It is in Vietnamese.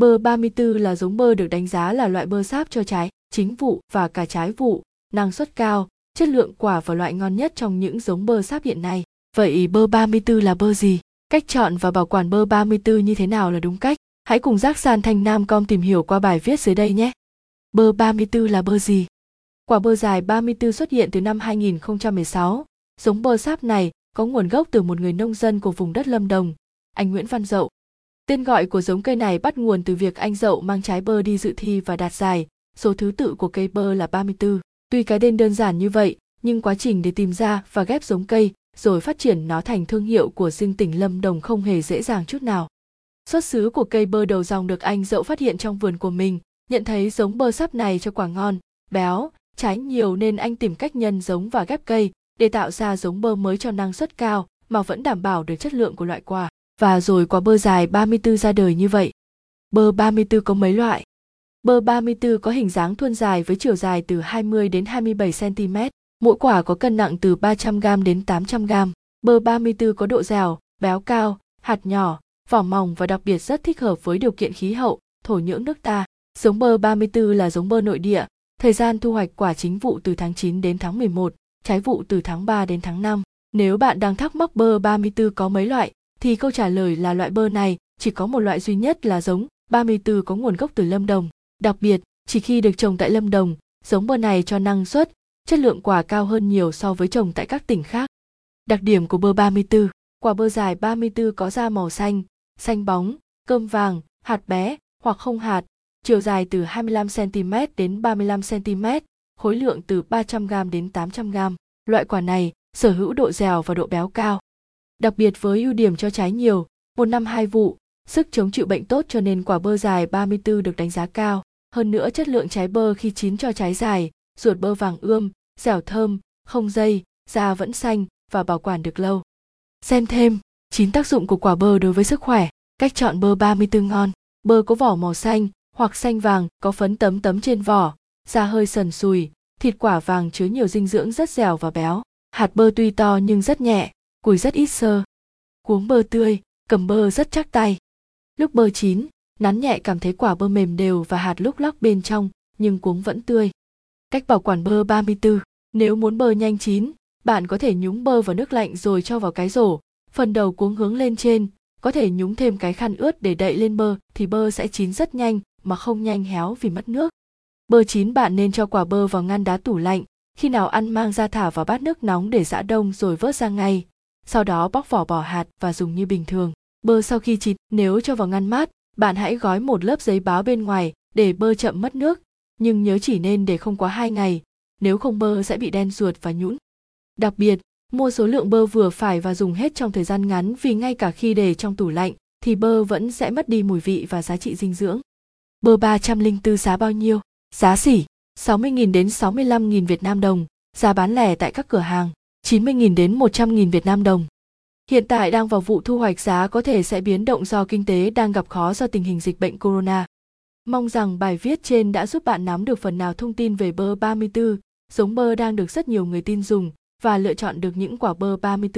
Bơ 34 là giống bơ được đánh giá là loại bơ sáp cho trái, chính vụ và cả trái vụ, năng suất cao, chất lượng quả và loại ngon nhất trong những giống bơ sáp hiện nay. Vậy bơ 34 là bơ gì? Cách chọn và bảo quản bơ 34 như thế nào là đúng cách? Hãy cùng giacsanthanhnam.com tìm hiểu qua bài viết dưới đây nhé! Bơ 34 là bơ gì? Quả bơ dài 34 xuất hiện từ năm 2016. Giống bơ sáp này có nguồn gốc từ một người nông dân của vùng đất Lâm Đồng, anh Nguyễn Văn Dậu. Tên gọi của giống cây này bắt nguồn từ việc anh Dậu mang trái bơ đi dự thi và đạt giải, số thứ tự của cây bơ là 34. Tuy cái tên đơn giản như vậy, nhưng quá trình để tìm ra và ghép giống cây, rồi phát triển nó thành thương hiệu của riêng tỉnh Lâm Đồng không hề dễ dàng chút nào. Xuất xứ của cây bơ đầu dòng được anh Dậu phát hiện trong vườn của mình, nhận thấy giống bơ sáp này cho quả ngon, béo, trái nhiều nên anh tìm cách nhân giống và ghép cây để tạo ra giống bơ mới cho năng suất cao mà vẫn đảm bảo được chất lượng của loại quả. Và rồi quả bơ dài 34 ra đời như vậy. Bơ 34 có mấy loại? Bơ 34 có hình dáng thuôn dài với chiều dài từ 20 đến 27 cm. Mỗi quả có cân nặng từ 300g đến 800g. Bơ 34 có độ dẻo, béo cao, hạt nhỏ, vỏ mỏng và đặc biệt rất thích hợp với điều kiện khí hậu, thổ nhưỡng nước ta. Giống bơ 34 là giống bơ nội địa, thời gian thu hoạch quả chính vụ từ tháng 9 đến tháng 11, trái vụ từ tháng 3 đến tháng 5. Nếu bạn đang thắc mắc bơ 34 có mấy loại, thì câu trả lời là loại bơ này chỉ có một loại duy nhất là giống 34 có nguồn gốc từ Lâm Đồng. Đặc biệt, chỉ khi được trồng tại Lâm Đồng, giống bơ này cho năng suất, chất lượng quả cao hơn nhiều so với trồng tại các tỉnh khác. Đặc điểm của bơ 34, quả bơ dài 34 có da màu xanh, xanh bóng, cơm vàng, hạt bé hoặc không hạt, chiều dài từ 25cm đến 35cm, khối lượng từ 300g đến 800g. Loại quả này sở hữu độ dẻo và độ béo cao. Đặc biệt với ưu điểm cho trái nhiều, một năm hai vụ, sức chống chịu bệnh tốt cho nên quả bơ dài 34 được đánh giá cao. Hơn nữa chất lượng trái bơ khi chín cho trái dài, ruột bơ vàng ươm, dẻo thơm, không dây, da vẫn xanh và bảo quản được lâu. Xem thêm 9 tác dụng của quả bơ đối với sức khỏe. Cách chọn bơ 34 ngon. Bơ có vỏ màu xanh hoặc xanh vàng, có phấn tấm tấm trên vỏ, da hơi sần sùi, thịt quả vàng chứa nhiều dinh dưỡng, rất dẻo và béo. Hạt bơ tuy to nhưng rất nhẹ, cùi rất ít xơ. Cuống bơ tươi, cầm bơ rất chắc tay. Lúc bơ chín, nắn nhẹ cảm thấy quả bơ mềm đều và hạt lúc lóc bên trong, nhưng cuống vẫn tươi. Cách bảo quản bơ 34. Nếu muốn bơ nhanh chín, bạn có thể nhúng bơ vào nước lạnh rồi cho vào cái rổ. Phần đầu cuống hướng lên trên, có thể nhúng thêm cái khăn ướt để đậy lên bơ thì bơ sẽ chín rất nhanh mà không nhanh héo vì mất nước. Bơ chín bạn nên cho quả bơ vào ngăn đá tủ lạnh, khi nào ăn mang ra thả vào bát nước nóng để giã đông rồi vớt ra ngay. Sau đó bóc vỏ bỏ hạt và dùng như bình thường. Bơ sau khi chín, nếu cho vào ngăn mát, bạn hãy gói một lớp giấy báo bên ngoài để bơ chậm mất nước, nhưng nhớ chỉ nên để không quá 2 ngày, nếu không bơ sẽ bị đen ruột và nhũn. Đặc biệt, mua số lượng bơ vừa phải và dùng hết trong thời gian ngắn vì ngay cả khi để trong tủ lạnh thì bơ vẫn sẽ mất đi mùi vị và giá trị dinh dưỡng. Bơ 304 giá bao nhiêu? Giá sỉ 60.000 đến 65.000 Việt Nam đồng, giá bán lẻ tại các cửa hàng 90.000 đến 100.000 Việt Nam đồng. Hiện tại đang vào vụ thu hoạch, giá có thể sẽ biến động do kinh tế đang gặp khó do tình hình dịch bệnh corona. Mong rằng bài viết trên đã giúp bạn nắm được phần nào thông tin về bơ 34, giống bơ đang được rất nhiều người tin dùng và lựa chọn được những quả bơ 34.